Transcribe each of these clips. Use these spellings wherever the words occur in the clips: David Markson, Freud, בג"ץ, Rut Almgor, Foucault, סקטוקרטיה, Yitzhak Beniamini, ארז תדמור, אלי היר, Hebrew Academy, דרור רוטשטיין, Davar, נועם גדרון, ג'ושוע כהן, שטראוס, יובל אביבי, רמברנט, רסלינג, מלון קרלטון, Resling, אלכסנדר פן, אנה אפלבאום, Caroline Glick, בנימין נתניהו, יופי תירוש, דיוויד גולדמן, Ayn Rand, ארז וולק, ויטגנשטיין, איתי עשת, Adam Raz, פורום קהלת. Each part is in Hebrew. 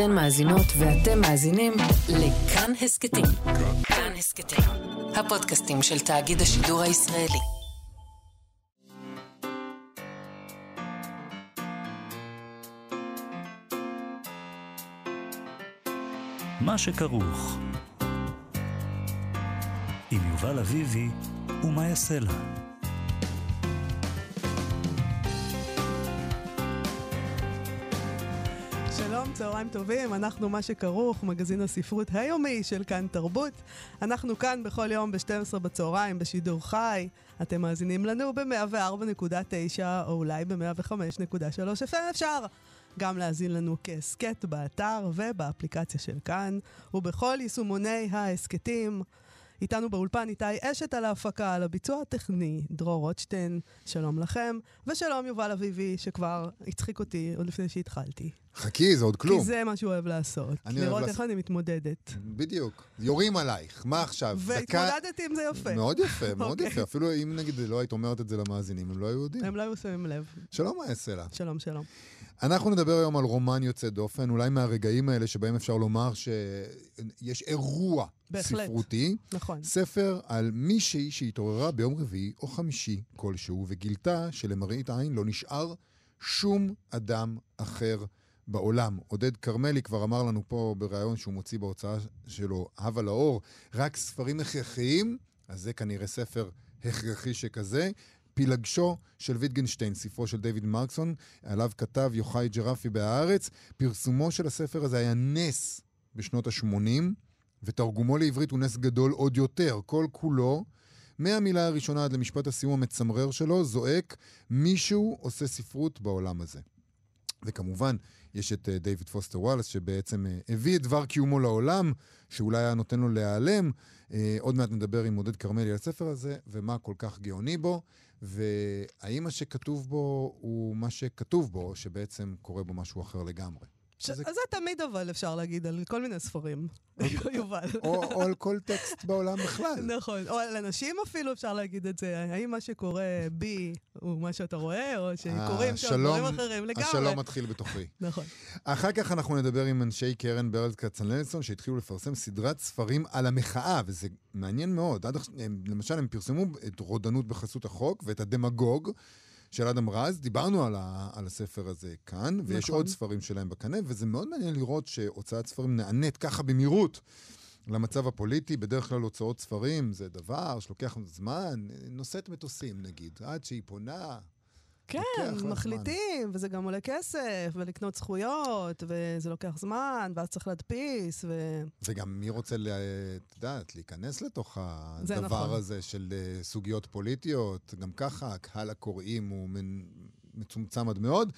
אתן מאזינות ואתם מאזינים לכאן הסקטים. כאן הסקטים, הפודקאסטים של תאגיד השידור הישראלי. מה שכרוך עם יובל אביבי ומה יעשה לה. צהריים טובים, אנחנו מה שכרוך, מגזין הספרות היומי של כאן תרבות. אנחנו כאן בכל יום ב-12 בצהריים בשידור חי. אתם מאזינים לנו ב-104.9 או אולי ב-105.3 FM. אפשר גם להזין לנו כסקט באתר ובאפליקציה של כאן ובכל יישומוני ההסקטים. איתנו באולפן איתי אשת על ההפקה, על הביצוע הטכני, דרור רוטשטיין, שלום לכם, ושלום יובל אביבי, שכבר הצחיק אותי עוד לפני שהתחלתי. חכי, זה עוד כלום. כי זה מה שהוא אוהב לעשות. לראות איך אני מתמודדת. בדיוק. יורים עלייך, מה עכשיו? והתמודדתי עם זה יפה. מאוד יפה, מאוד יפה. אפילו אם נגיד לא היית אומרת את זה למאזינים, הם לא היו יודעים. הם לא היו שמים לב. שלום אסלה. שלום, שלום. אנחנו נדבר היום על רומן יוצא דופן, אולי מהרגעים האלה שבהם אפשר לומר שיש אירוע ספרותי. נכון. ספר על מישהי שהתעוררה ביום רביעי או חמישי כלשהו, וגילתה שלמראית עין לא נשאר שום אדם אחר בעולם. עודד קרמלי כבר אמר לנו פה בריאיון שהוא מוציא בהוצאה שלו, הווה לאור, רק ספרים הכרחיים, אז זה כנראה ספר הכרחי שכזה. פילגשו של ויטגנשטיין, ספרו של דיוויד מרקסון, עליו כתב יוחאי ג'רפי בהארץ. פרסומו של הספר הזה היה נס בשנות ה-80, ותרגומו לעברית הוא נס גדול עוד יותר. כל כולו, מהמילה הראשונה עד למשפט הסיום המצמרר שלו, זועק, מישהו עושה ספרות בעולם הזה. וכמובן, יש את דיוויד פוסטר וואלס, שבעצם הביא את דבר קיומו לעולם, שאולי היה נותן לו להיעלם. עוד מעט נדבר עם עודד קרמלי על הספר הזה, ומה כל כך גאוני בו, והאם מה שכתוב בו הוא מה שכתוב בו, שבעצם קורה בו משהו אחר לגמרי. אז זה תמיד אבל אפשר להגיד על כל מיני ספרים, יובל. או על כל טקסט בעולם בכלל. נכון, או על אנשים אפילו אפשר להגיד את זה, האם מה שקורה בי הוא מה שאתה רואה, או שקוראים שם דברים אחרים לגמרי. השלום מתחיל בתוכי. נכון. אחר כך אנחנו נדבר עם אנשי קרן ברל כצנלסון, שהתחילו לפרסם סדרת ספרים על המחאה, וזה מעניין מאוד. למשל, הם פרסמו את רודנות בחסות החוק ואת הדמגוג, של אדם רז, דיברנו על הספר הזה כאן, ויש נכון. עוד ספרים שלהם בקנה, וזה מאוד מעניין לראות שהוצאת ספרים נענית ככה במהירות למצב הפוליטי, בדרך כלל הוצאות ספרים זה דבר שלוקח זמן, נושאת מטוסים נגיד, עד שהיא פונה. כן, מחליטים, וזה גם עולה כסף, ולקנות זכויות, וזה לוקח זמן, ואז צריך להדפיס, וגם מי רוצה, תדעת, להיכנס לתוך הדבר הזה של סוגיות פוליטיות, גם ככה, הקהל הקוראים הוא מצומצם עד מאוד,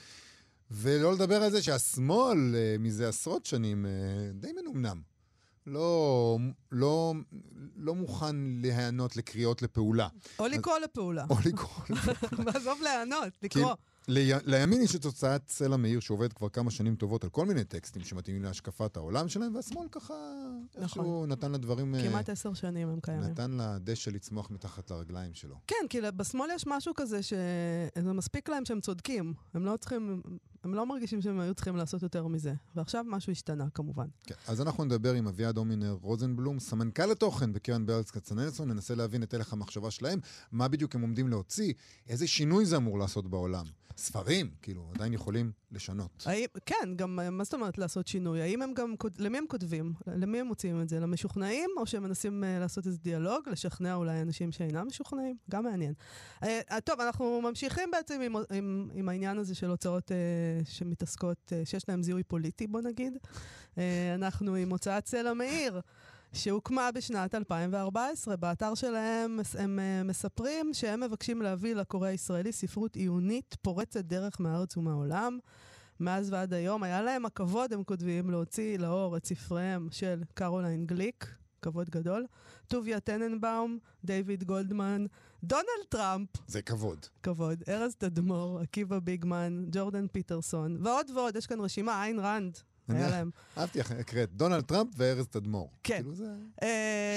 ולא לדבר על זה שהשמאל מזה עשרות שנים די מנומנם. לא מוכן להיענות לקריאות לפעולה. או לקרוא לפעולה. או לקרוא לפעולה. בעזוב להיענות, לקרוא. לימין יש את הוצאת סלע מאיר שעובד כבר כמה שנים טובות על כל מיני טקסטים שמתאימים להשקפת העולם שלהם, והשמאל ככה איכשהו נתן לדברים... כמעט 10 שנים הם קיימים. נתן לדשא לצמוח מתחת לרגליים שלו. כן, כי בשמאל יש משהו כזה שזה מספיק להם שהם צודקים. הם לא צריכים... הם לא מרגישים שהם היו צריכים לעשות יותר מזה. ועכשיו משהו השתנה, כמובן. כן, אז אנחנו נדבר עם אביעד הומינר רוזנבלום, סמנכ"ל התוכן בקרן ברל כצנלסון, ננסה להבין את הלך המחשבה שלהם, מה בדיוק הם עומדים להוציא, איזה שינוי זה אמור לעשות בעולם. ספרים, כאילו, עדיין יכולים לשנות. כן, גם, מה זאת אומרת לעשות שינוי? האם הם גם, למי הם כותבים? למי הם מוצאים את זה? למשוכנעים? או שהם מנסים לעשות איזה דיאלוג, לשכנע אולי אנשים שאינם משוכנעים? גם מעניין. טוב, אנחנו ממשיכים בעצם עם העניין הזה של הוצאות שמתעסקות, שיש להם זיהוי פוליטי, בוא נגיד. אנחנו עם הוצאת סלע מאיר, שהוקמה בשנת 2014. באתר שלהם הם מספרים שהם מבקשים להביא לקורא הישראלי ספרות עיונית פורצת דרך מהארץ ומהעולם. מאז ועד היום היה להם הכבוד, הם כותבים, להוציא לאור את ספריהם של קרוליין גליק, כבוד גדול, טוביה טננבאום, דיוויד גולדמן, דונלד טראמפ. זה כבוד. כבוד. ארז תדמור, עקיבא ביגמן, ג'ורדן פיטרסון, ועוד ועוד, יש כאן רשימה, איין רנד. היה להם. אהבתי הקראת, דונלד טראמפ וארז תדמור. כן.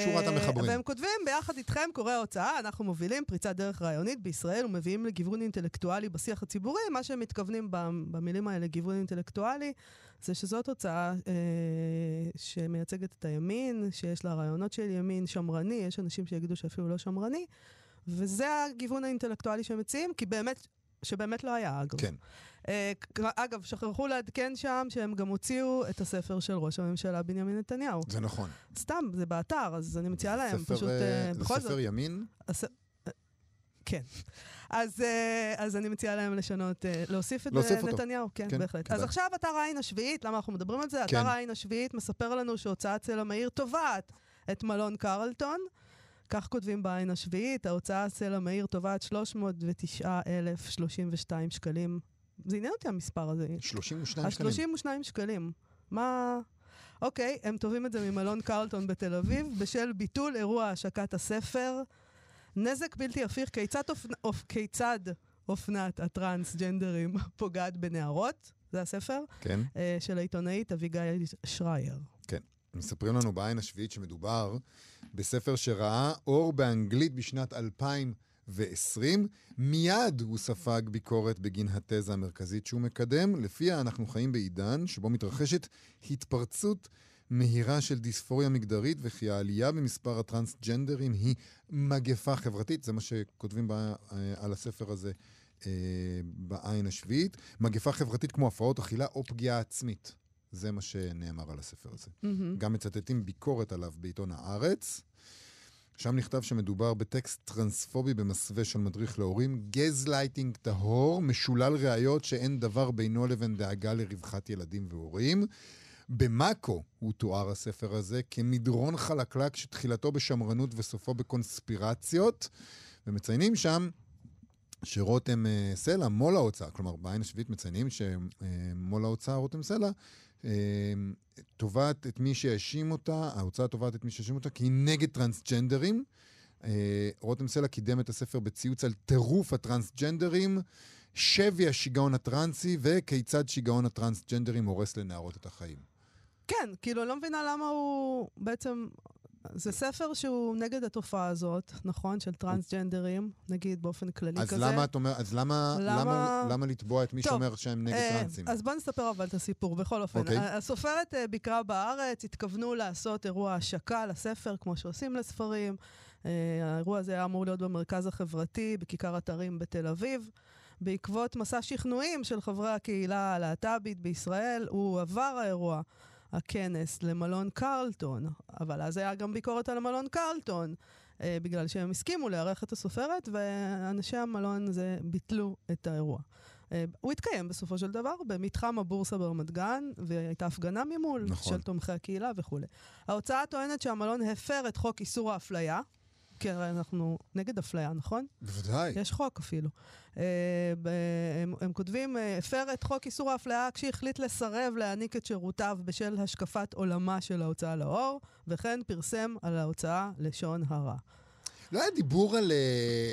שורת המחברים. והם כותבים, ביחד איתכם קורא ההוצאה, אנחנו מובילים פריצת דרך רעיונית בישראל, ומביאים לגיוון אינטלקטואלי בשיח הציבורי, מה שהם מתכוונים במילים האלה, גיוון אינטלקטואלי, זה שזאת הוצאה שמייצגת את הימין, שיש לה רעיונות של ימין שמרני, יש אנשים שיגידו שאפילו לא שמרני, וזה הגיוון האינטלקטואלי שמציעים, כי באמת... שבאמת לא היה, אגב. כן. אגב, שכחו לעדכן שם שהם גם הוציאו את הספר של ראש הממשלה בנימין נתניהו. זה נכון. סתם, זה באתר, אז אני מציעה להם. ספר, פשוט, זה ספר זאת, ימין? כן. אז אני מציעה להם לשנות, להוסיף את נתניהו. כן, כן, בהחלט. אז עכשיו אתר העין השביעית, למה אנחנו מדברים על זה? כן. אתר העין השביעית מספר לנו שהוצאת סלע מאיר טובעת את מלון קרלטון, כך כותבים בעין השביעית, ההוצאה סלע מאיר טובעת 309,032 שקלים. זה עניין אותי המספר הזה. 32 שקלים. 32 שקלים. מה? אוקיי, הם טובים את זה ממלון קרלטון בתל אביב, בשל ביטול אירוע השקת הספר. נזק בלתי הפיך, כיצד אופנת הטרנסג'נדרים פוגעת בנערות, זה הספר, כן. של העיתונאית אביגיל שרייר. כן. מספרים לנו בעין השביעית שמדובר בספר שראה אור באנגלית בשנת 2020, מיד הוא ספג ביקורת בגין התזה המרכזית שהוא מקדם, לפיה אנחנו חיים בעידן שבו מתרחשת התפרצות מהירה של דיספוריה מגדרית, וכי העלייה במספר הטרנסג'נדרים היא מגפה חברתית, זה מה שכותבים על הספר הזה בעין השביעית, מגפה חברתית כמו הפרעות אכילה או פגיעה עצמית. זה מה שנאמר על הספר הזה. Mm-hmm. גם מצטטים ביקורת עליו בעיתון הארץ. שם נכתב שמדובר בטקסט טרנספובי במסווה של מדריך להורים, גזלייטינג טהור, משולל ראיות שאין דבר בינו לבין דאגה לרווחת ילדים והורים. במאקו הוא תואר הספר הזה כמדרון חלקלק שתחילתו בשמרנות וסופו בקונספירציות. ומציינים שם שרותם סלע, מול ההוצאה, כלומר בעין השביעית מציינים שמול ההוצאה רותם סלע, תובעת את מי שישים אותה, ההוצאה תובעת את מי שישים אותה, כי היא נגד טרנסג'נדרים. רותם סלע קידם את הספר בציוץ על טירוף הטרנסג'נדרים, שווי השיגעון הטרנסי, וכיצד שיגעון הטרנסג'נדרים הורס לנערות את החיים. כן, כאילו לא מבינה למה הוא בעצם... זה ספר שהוא נגד התופעה הזאת, נכון, של טרנסג'נדרים, נגיד באופן כללי כזה. אז למה לתבוע את מי שאומר שהם נגד טרנסים? אז בוא נספר אבל את הסיפור, בכל אופן. הסופרת ביקרה בארץ, התכוונו לעשות אירוע השקה לספר, כמו שעושים לספרים. האירוע הזה היה אמור להיות במרכז החברתי, בכיכר אתרים בתל אביב. בעקבות מסע שכנועים של חברי הקהילה הלהט"בית בישראל, הוא עבר האירוע. הכנס למלון קרלטון, אבל אז היה גם ביקורת על המלון קרלטון, בגלל שהם הסכימו לערך את הסופרת, ואנשי המלון הזה ביטלו את האירוע. הוא התקיים בסופו של דבר במתחם הבורסה ברמת גן, והייתה הפגנה ממול נכון. של תומכי הקהילה וכו'. ההוצאה טוענת שהמלון הפר את חוק איסור האפליה, כי אנחנו נגד אפליה, נכון? בוודאי. יש חוק אפילו. הם כותבים, הפר את חוק איסור האפליה כשהחליט לסרב להעניק את שירותיו בשל השקפת עולמה של ההוצאה לאור, וכן פרסם על ההוצאה לשון הרע. לא היה דיבור על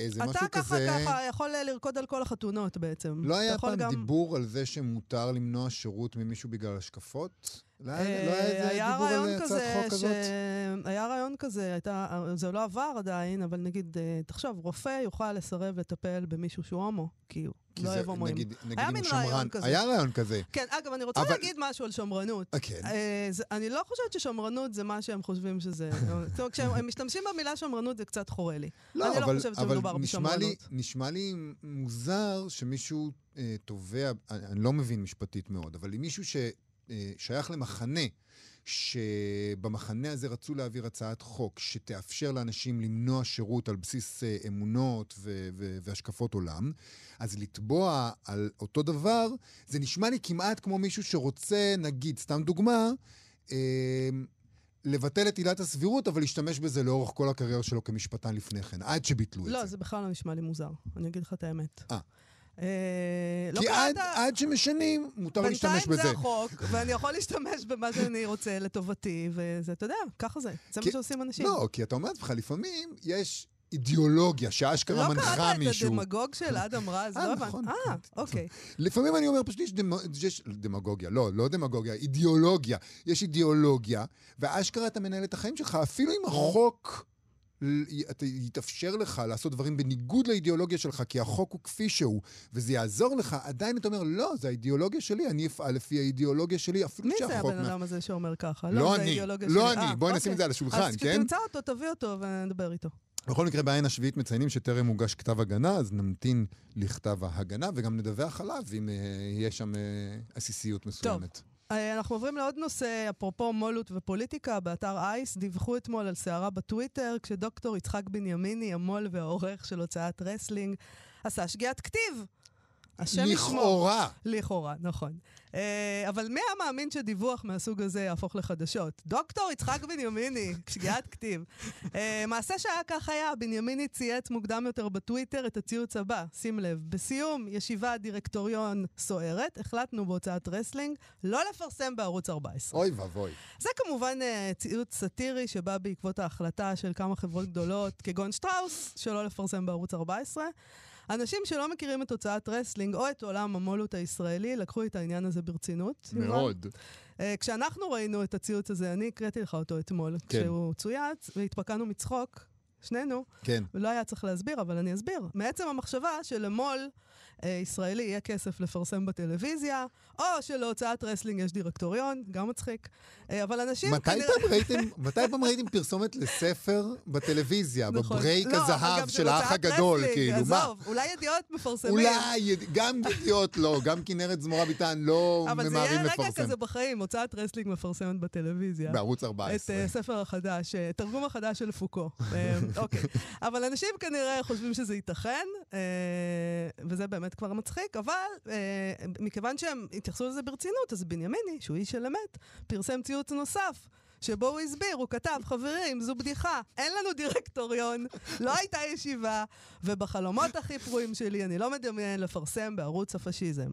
איזה משהו כזה. אתה ככה יכול לרקוד על כל החתונות בעצם. לא היה פעם דיבור על זה שמותר למנוע שירות ממישהו בגלל השקפות? לא היה דיבור על הצעת חוק כזאת? היה רעיון כזה, זה לא עבר עדיין, אבל נגיד, תחשב, רופא יוכל לסרב לטפל במישהו שהוא הומו, כי הוא לא אוהב הומואים. היה מין רעיון כזה. היה רעיון כזה. כן, אגב, אני רוצה להגיד משהו על שמרנות. אני לא חושבת ששמרנות זה מה שהם חושבים שזה. כשהם משתמשים במילה שמרנות זה קצת חורה לי. אני לא חושבת שמדובר בשמרנות. נשמע לי מוזר שמישהו תובע, אני לא מבין משפטית מאוד, אבל אם מישהו שייך למחנה, שבמחנה הזה רצו להעביר הצעת חוק שתאפשר לאנשים למנוע שירות על בסיס אמונות והשקפות עולם, אז לטבוע על אותו דבר, זה נשמע לי כמעט כמו מישהו שרוצה, נגיד, סתם דוגמה, לבטל את עילת הסבירות, אבל להשתמש בזה לאורך כל הקריירה שלו כמשפטן לפני כן, עד שביטלו את זה. לא, זה בכלל לא נשמע לי מוזר, אני אגיד לך את האמת. כי עד שמשנים מותר להשתמש בזה. בינתיים זה החוק, ואני יכול להשתמש במה שאני רוצה לטובתי, וזה, אתה יודע, ככה זה. זה מה שעושים אנשים. לא, כי אתה אומר, לפעמים יש אידיאולוגיה, שאשכרה מנחה מישהו. לא קראת את הדמגוג של אדם רז, לא הבנת? אוקיי. לפעמים אני אומר, פשוט יש דמגוגיה, לא דמגוגיה, אידיאולוגיה. יש אידיאולוגיה, ואשכרה אתה מנהל את החיים שלך, אפילו עם החוק, אתה יתאפשר לך לעשות דברים בניגוד לאידיאולוגיה שלך, כי החוק הוא כפי שהוא, וזה יעזור לך, עדיין אתה אומר, לא, זה האידיאולוגיה שלי, אני אפעל לפי האידיאולוגיה שלי, אפילו שהחוק... מי זה הבן אדם הזה שאומר ככה? לא אני, לא אני, בואי נשים את זה על השולחן, כן? אז כשתמצא אותו, תביא אותו ונדבר איתו. בכל מקרה, בעין השביעית מציינים שטרם הוגש כתב הגנה, אז נמתין לכתב ההגנה, וגם נדווח עליו אם יש שם עסיסיות מסוימת. טוב. אנחנו עוברים לעוד נושא, אפרופו מולות ופוליטיקה, באתר אייס דיווחו אתמול על סערה בטוויטר, כשדוקטור יצחק בנימיני, המול והעורך של הוצאת רסלינג, עשה שגיאת כתיב. לכאורה. לכאורה, נכון. אבל מי המאמין שדיווח מהסוג הזה יהפוך לחדשות? דוקטור יצחק בנימיני, שגיאת כתיב. מעשה שהיה כך היה, בנימיני צייץ מוקדם יותר בטוויטר את הציוץ הבא, שים לב, בסיום ישיבה דירקטוריון סוערת, החלטנו בהוצאת רסלינג לא לפרסם בערוץ 14. אוי ואבוי. זה כמובן ציוץ סטירי שבא בעקבות ההחלטה של כמה חברות גדולות, כגון שטראוס, שלא לפרסם בערוץ 14. אנשים שלא מכירים את הוצאת רסלינג או את עולם המולות הישראלי, לקחו את העניין הזה ברצינות. מאוד. כשאנחנו ראינו את הציוץ הזה, אני הקראתי לך אותו אתמול, כשהוא צויץ, והתפקענו מצחוק, שנינו. כן. ולא היה צריך להסביר, אבל אני אסביר. מעצם המחשבה שלמול ישראלי יהיה כסף לפרסם בטלוויזיה, או שלהוצאת רסלינג יש דירקטוריון, גם מצחיק. אבל אנשים... מתי פעם ראיתם פרסומת לספר בטלוויזיה, בברייק הזהב של האח הגדול, כאילו, מה? אולי ידיעות מפרסמים. אולי, גם ידיעות לא, גם כנרת זמורה ביטן לא ממהרים לפרסם. אבל זה יהיה רגע כזה בחיים, הוצאת רסלינג מפרסמת בטלוויזיה. בערוץ 14. את ספר החדש, תרגום החדש של פוקו. אוקיי. אבל אנשים כנראה חושבים שזה ייתכן, וזה באמת כבר מצחיק, אבל מכיוון שהם התייחסו לזה ברצינות, אז בנימיני, שהוא איש של אמת, פרסם ציוץ נוסף, שבו הוא הסביר, הוא כתב, חברים, זו בדיחה, אין לנו דירקטוריון, לא הייתה ישיבה, ובחלומות הכי פרועים שלי אני לא מדמיין לפרסם בערוץ הפשיזם.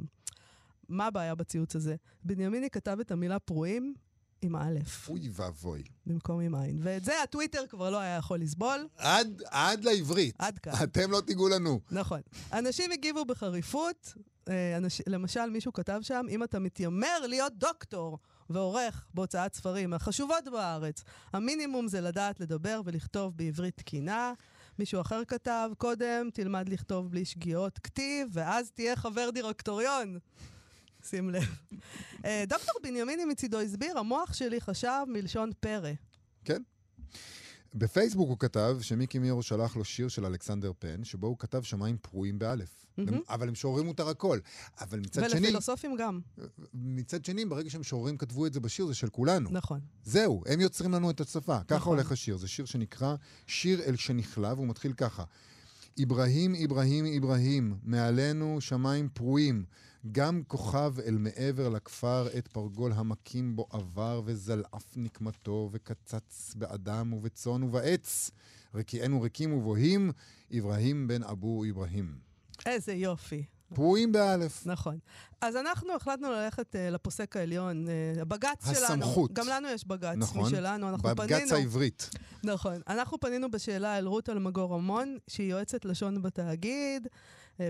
מה הבעיה בציוץ הזה? בנימיני כתב את המילה פרועים, עם האלף. אוי ואבוי. במקום עם עין. ואת זה הטוויטר כבר לא היה יכול לסבול. עד לעברית. עד כאן. אתם לא תיגעו לנו. נכון. אנשים הגיבו בחריפות. למשל, מישהו כתב שם, אם אתה מתיימר להיות דוקטור ועורך בהוצאת ספרים החשובות בארץ, המינימום זה לדעת לדבר ולכתוב בעברית תקינה. מישהו אחר כתב, קודם תלמד לכתוב בלי שגיאות כתיב, ואז תהיה חבר דירקטוריון. שים לב. דוקטור בנימיני מצידו הסביר, המוח שלי חשב מלשון פרא. כן. בפייסבוק הוא כתב שמיקי מירו שלח לו שיר של אלכסנדר פן, שבו הוא כתב שמיים פרועים באלף. אבל הם שוררים אותה הכל. אבל מצד שני... ולפילוסופים גם. מצד שני, ברגע שהם שוררים כתבו את זה בשיר, זה של כולנו. נכון. זהו, הם יוצרים לנו את השפה. ככה הולך השיר. זה שיר שנקרא שיר אל שנכלה, והוא מתחיל ככה. אברהים, אברהים, אברהים, מעלינו שמיים פרועים, גם כוכב אל מעבר לכפר, את פרגול המקים בו עבר, וזלעף נקמתו, וקצץ באדם ובצון ובעץ, רקיענו רקים ובוהים, אברהים בן אבו אברהים. איזה יופי. פרועים באלף. נכון. אז אנחנו החלטנו ללכת לפוסק העליון, הבג"ץ שלנו. הסמכות. גם לנו יש בג"ץ משלנו. נכון, בבג"ץ העברית. נכון. אנחנו פנינו בשאלה אל רות אלמגור המון, שהיא יועצת לשון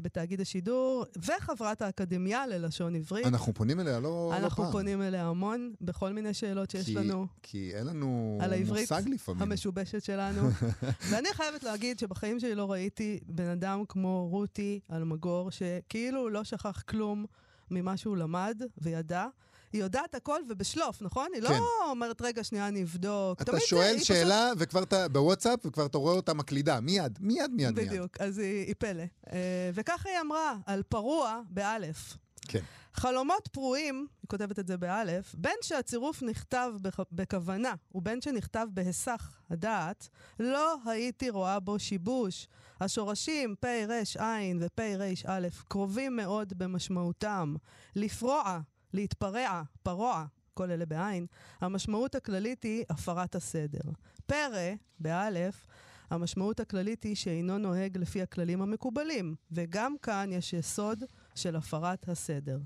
בתאגיד השידור, וחברת האקדמיה ללשון עברית. אנחנו פונים אליה לא פעם. אנחנו פונים אליה המון, בכל מיני שאלות שיש לנו. כי אין לנו מושג לפעמים. המשובשת שלנו. ואני חייבת להגיד שבחיים שלי לא ראיתי בן אדם כמו רותי אלמגור, שכאילו לא שכח כלום ממה שהוא למד וידע. היא יודעת הכל ובשלוף, נכון? היא לא אומרת, רגע, שנייה, נבדוק. אתה שואל שאלה בוואטסאפ, וכבר אתה רואה אותה מקלידה. מיד, מיד, מיד. בדיוק, אז היא פלא. וככה היא אמרה על פרוע באלף. כן. חלומות פרועים, היא כותבת את זה באלף, בין שהצירוף נכתב בכוונה, ובין שנכתב בהסך הדעת, לא הייתי רואה בו שיבוש. השורשים פי רש עין ופי רש א' קרובים מאוד במשמעותם. לפרוע. להתפרע, פרוע, כל אלה בעין, המשמעות הכללית היא הפרת הסדר. פרא, באלף, המשמעות הכללית היא שאינו נוהג לפי הכללים המקובלים, וגם כאן יש יסוד של הפרת הסדר.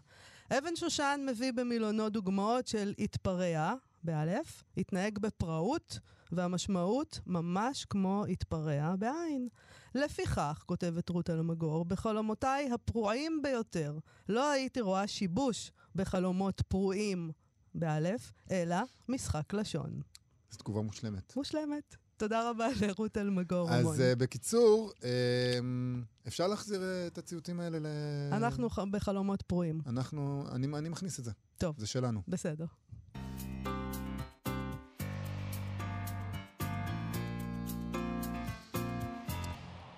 אבן שושן מביא במילונו דוגמאות של התפרע, באלף, התנהג בפראות, והמשמעות ממש כמו התפרע בעין. לפיכך, כותבת רות אלמגור, בחלומותיי הפרועים ביותר, לא הייתי רואה שיבוש בחלומות פרועים באלף, אלא משחק לשון. זו תגובה מושלמת. מושלמת. תודה רבה לרות אלמגור. אז בקיצור, אפשר להחזיר את הציוטים האלה ל... אנחנו בחלומות פרועים. אני מכניס את זה. טוב. זה שלנו. בסדר.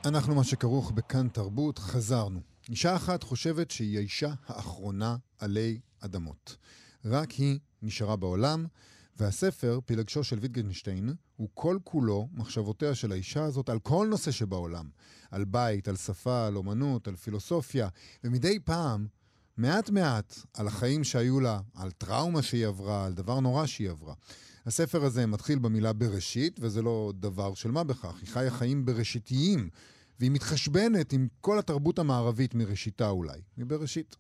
אנחנו מה שכרוך בכאן תרבות, חזרנו. אישה אחת חושבת שהיא האישה האחרונה עלי אדמות. רק היא נשארה בעולם, והספר, פילגשו של ויטגנשטיין, הוא כל כולו מחשבותיה של האישה הזאת על כל נושא שבעולם. על בית, על שפה, על אומנות, על פילוסופיה, ומדי פעם, מעט מעט, על החיים שהיו לה, על טראומה שהיא עברה, על דבר נורא שהיא עברה. הספר הזה מתחיל במילה בראשית, וזה לא דבר של מה בכך. היא חיה חיים בראשיתיים, והיא מתחשבנת עם כל התרבות המערבית מראשיתה אולי, מבראשית.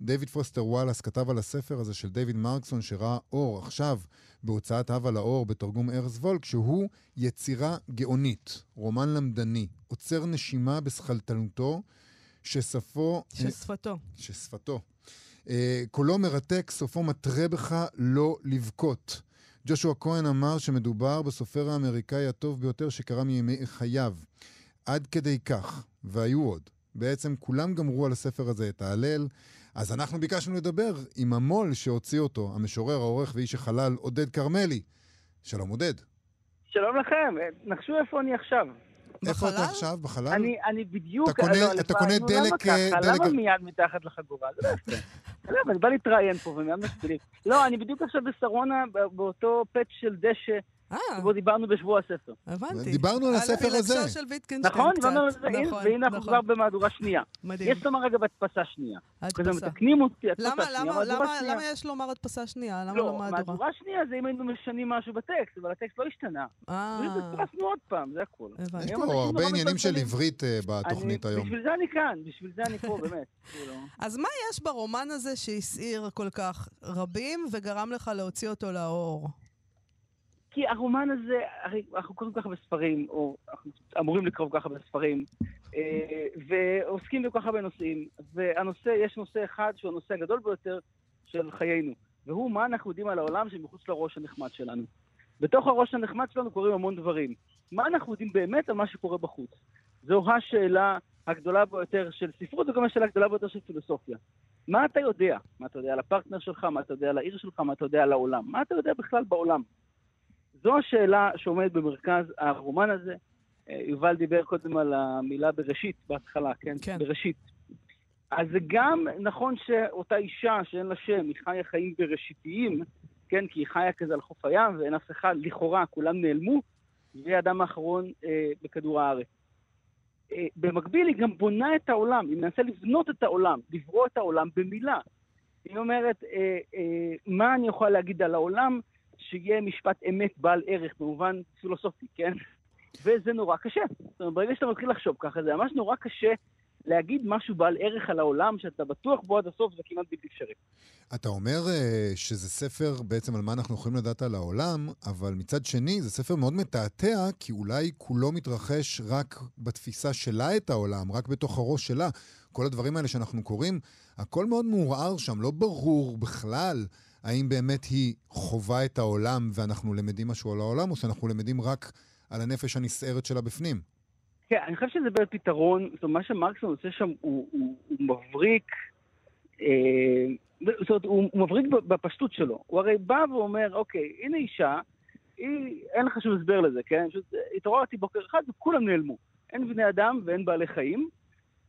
דייוויד פוסטר וואלס כתב על הספר הזה של דייוויד מרקסון שראה אור עכשיו בהוצאת הווה לאור בתרגום ארז וולק, שהוא יצירה גאונית, רומן למדני, עוצר נשימה בשכלתנותו, ששפתו. קולו מרתק, סופו מטרה בך לא לבכות. ג'ושוע כהן אמר שמדובר בסופר האמריקאי הטוב ביותר שקרא מימי חייו. עד כדי כך, והיו עוד. בעצם כולם גמרו על הספר הזה את ההלל, אז אנחנו ביקשנו לדבר עם המול שהוציא אותו, המשורר, העורך ואיש החלל, עודד קרמלי. שלום עודד. שלום לכם, נחשו איפה אני עכשיו. איפה אתה עכשיו? בחלל? אני בדיוק... אתה קונה דלק... למה מיד מתחת לחגורה? אני בא להתראיין פה ומיד משפילים. לא, אני בדיוק עכשיו בסרונה, באותו פאץ' של דשא, שבו דיברנו בשבוע הספר. הבנתי. דיברנו על הספר הזה. נכון, דיברנו על זה, והנה אנחנו כבר במהדורה שנייה. מדהים. יש לומר רגע בהדפסה שנייה. הדפסה. למה יש לומר הדפסה שנייה? למה לא מהדורה? לא, מהדורה שנייה זה אם היינו משנים משהו בטקסט, אבל הטקסט לא השתנה. פרסנו עוד פעם, זה הכול. יש פה הרבה עניינים של עברית בתוכנית היום. בשביל זה אני כאן, בשביל זה אני פה, באמת. אז מה יש ברומן הזה שהסעיר כל כך רבים וגרם לך להוציא אותו לאור? כי הרומן הזה, אנחנו קוראים ככה בספרים, או אנחנו אמורים לקרוא ככה בספרים, ועוסקים ככה בנושאים, והנושא, יש נושא אחד שהוא הנושא הגדול ביותר של חיינו, והוא מה אנחנו יודעים על העולם שמחוץ לראש הנחמד שלנו. בתוך הראש הנחמד שלנו קוראים המון דברים. מה אנחנו יודעים באמת על מה שקורה בחוץ? זו השאלה הגדולה ביותר של ספרות, וגם השאלה הגדולה ביותר של פילוסופיה. מה אתה יודע? מה אתה יודע על הפרטנר שלך? מה אתה יודע על העיר שלך? מה אתה יודע על העולם? מה אתה יודע בכלל בעולם? זו השאלה שעומדת במרכז הרומן הזה. יובל דיבר קודם על המילה בראשית, בהתחלה, כן? כן. בראשית. אז זה גם נכון שאותה אישה שאין לה שם, היא חיה חיים בראשיתיים, כן? כי היא חיה כזה על חוף הים, ואין אף אחד, לכאורה, כולם נעלמו, והיא האדם האחרון בכדור הארץ. במקביל היא גם בונה את העולם, היא מנסה לבנות את העולם, לברוא את העולם במילה. היא אומרת, מה אני יכולה להגיד על העולם, שיהיה משפט אמת בעל ערך, במובן פילוסופי, כן? וזה נורא קשה. זאת אומרת, ברגע שאתה מתחיל לחשוב ככה, זה ממש נורא קשה להגיד משהו בעל ערך על העולם, שאתה בטוח בו עד הסוף, זה כמעט בלתי אפשרי. אתה אומר שזה ספר בעצם על מה אנחנו יכולים לדעת על העולם, אבל מצד שני, זה ספר מאוד מתעתע, כי אולי כולו מתרחש רק בתפיסה שלה את העולם, רק בתוך הראש שלה. כל הדברים האלה שאנחנו קוראים, הכל מאוד מעורער שם, לא ברור בכלל, האם באמת היא חובה את העולם ואנחנו למדים משהו על העולם, או שאנחנו למדים רק על הנפש הנסערת שלה בפנים? כן, אני חושב שזה בעצם פתרון, זאת אומרת, מה שמרקסון עושה שם הוא מבריק, זאת אומרת, הוא מבריק בפשטות שלו. הוא הרי בא ואומר, אוקיי, הנה אישה, אין לך שום הסבר לזה, כן? התעוררתי בוקר אחד וכולם נעלמו. אין בני אדם ואין בעלי חיים,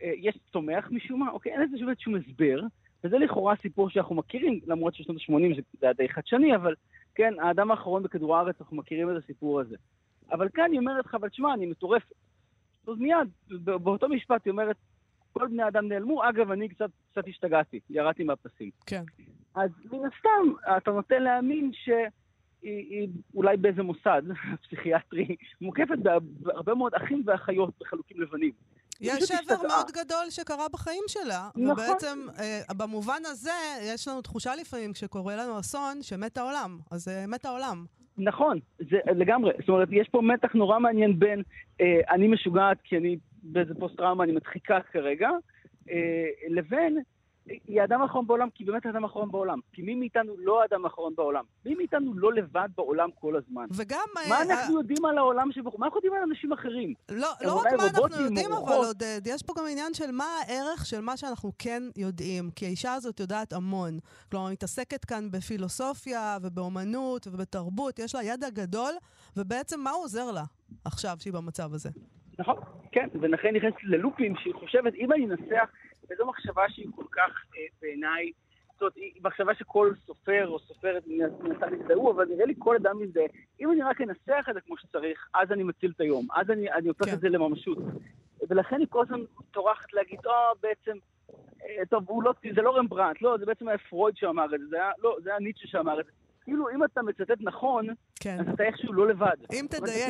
יש צומח משום מה, אוקיי, אין איזה שום הסבר, וזה לכאורה סיפור שאנחנו מכירים, למרות ששנות ה-80 זה די חדשני, אבל כן, האדם האחרון בכדור הארץ, אנחנו מכירים את הסיפור הזה. אבל כאן היא אומרת לך, אבל שמה, אני מטורפת. אז מיד, באותו משפט היא אומרת, כל בני האדם נעלמו, אגב, אני קצת השתגעתי, ירדתי מהפסים. כן. אז מן הסתם, אתה נותן להאמין שהיא אולי באיזה מוסד פסיכיאטרי, מוקפת בהרבה מאוד אחים ואחיות בחלוקים לבנים. יש שבר מאוד גדול שקרה בחיים שלה, ובעצם במובן הזה יש לנו תחושה לפעמים כשקורה לנו אסון שמת העולם, אז מת העולם. נכון, זה לגמרי, זאת אומרת, יש פה מתח נורא מעניין בין אני משוגעת כי אני באיזה פוסט טראומה, אני מדחיקה כרגע, לבין היא האדם האחרון בעולם, כי באמת האדם האחרון בעולם. כי מי מאיתנו לא האדם האחרון בעולם? מי מאיתנו לא לבד בעולם כל הזמן? וגם... מה אנחנו יודעים על העולם שבחור? מה אנחנו יודעים על אנשים אחרים? לא רק מה אנחנו יודעים, אבל עוד יש פה גם עניין של מה הערך של מה שאנחנו כן יודעים. כי האישה הזאת יודעת המון. כלומר, מתעסקת כאן בפילוסופיה ובאומנות ובתרבות. יש לה ידע גדול, ובעצם מה הוא עוזר לה עכשיו שהיא במצב הזה? נכון, כן. ולכן נכנסת ללופים שהיא חושבת, אם אני אנסח וזו מחשבה שהיא כל כך בעיניי, זאת אומרת, היא מחשבה שכל סופר או סופרת מנסה להזדהו, אבל נראה לי כל אדם מזדהה. אם אני רק אנסח את זה כמו שצריך, אז אני מציל את היום, אז אני הופך את זה לממשות. ולכן היא כל הזמן טורחת להגיד, בעצם, טוב, זה לא רמברנט, לא, זה בעצם היה פרויד שאמר את זה, לא, זה היה ניטשה שאמר את זה. כאילו, אם אתה מצטט נכון, אז אתה איכשהו לא לבד. אם תדייק.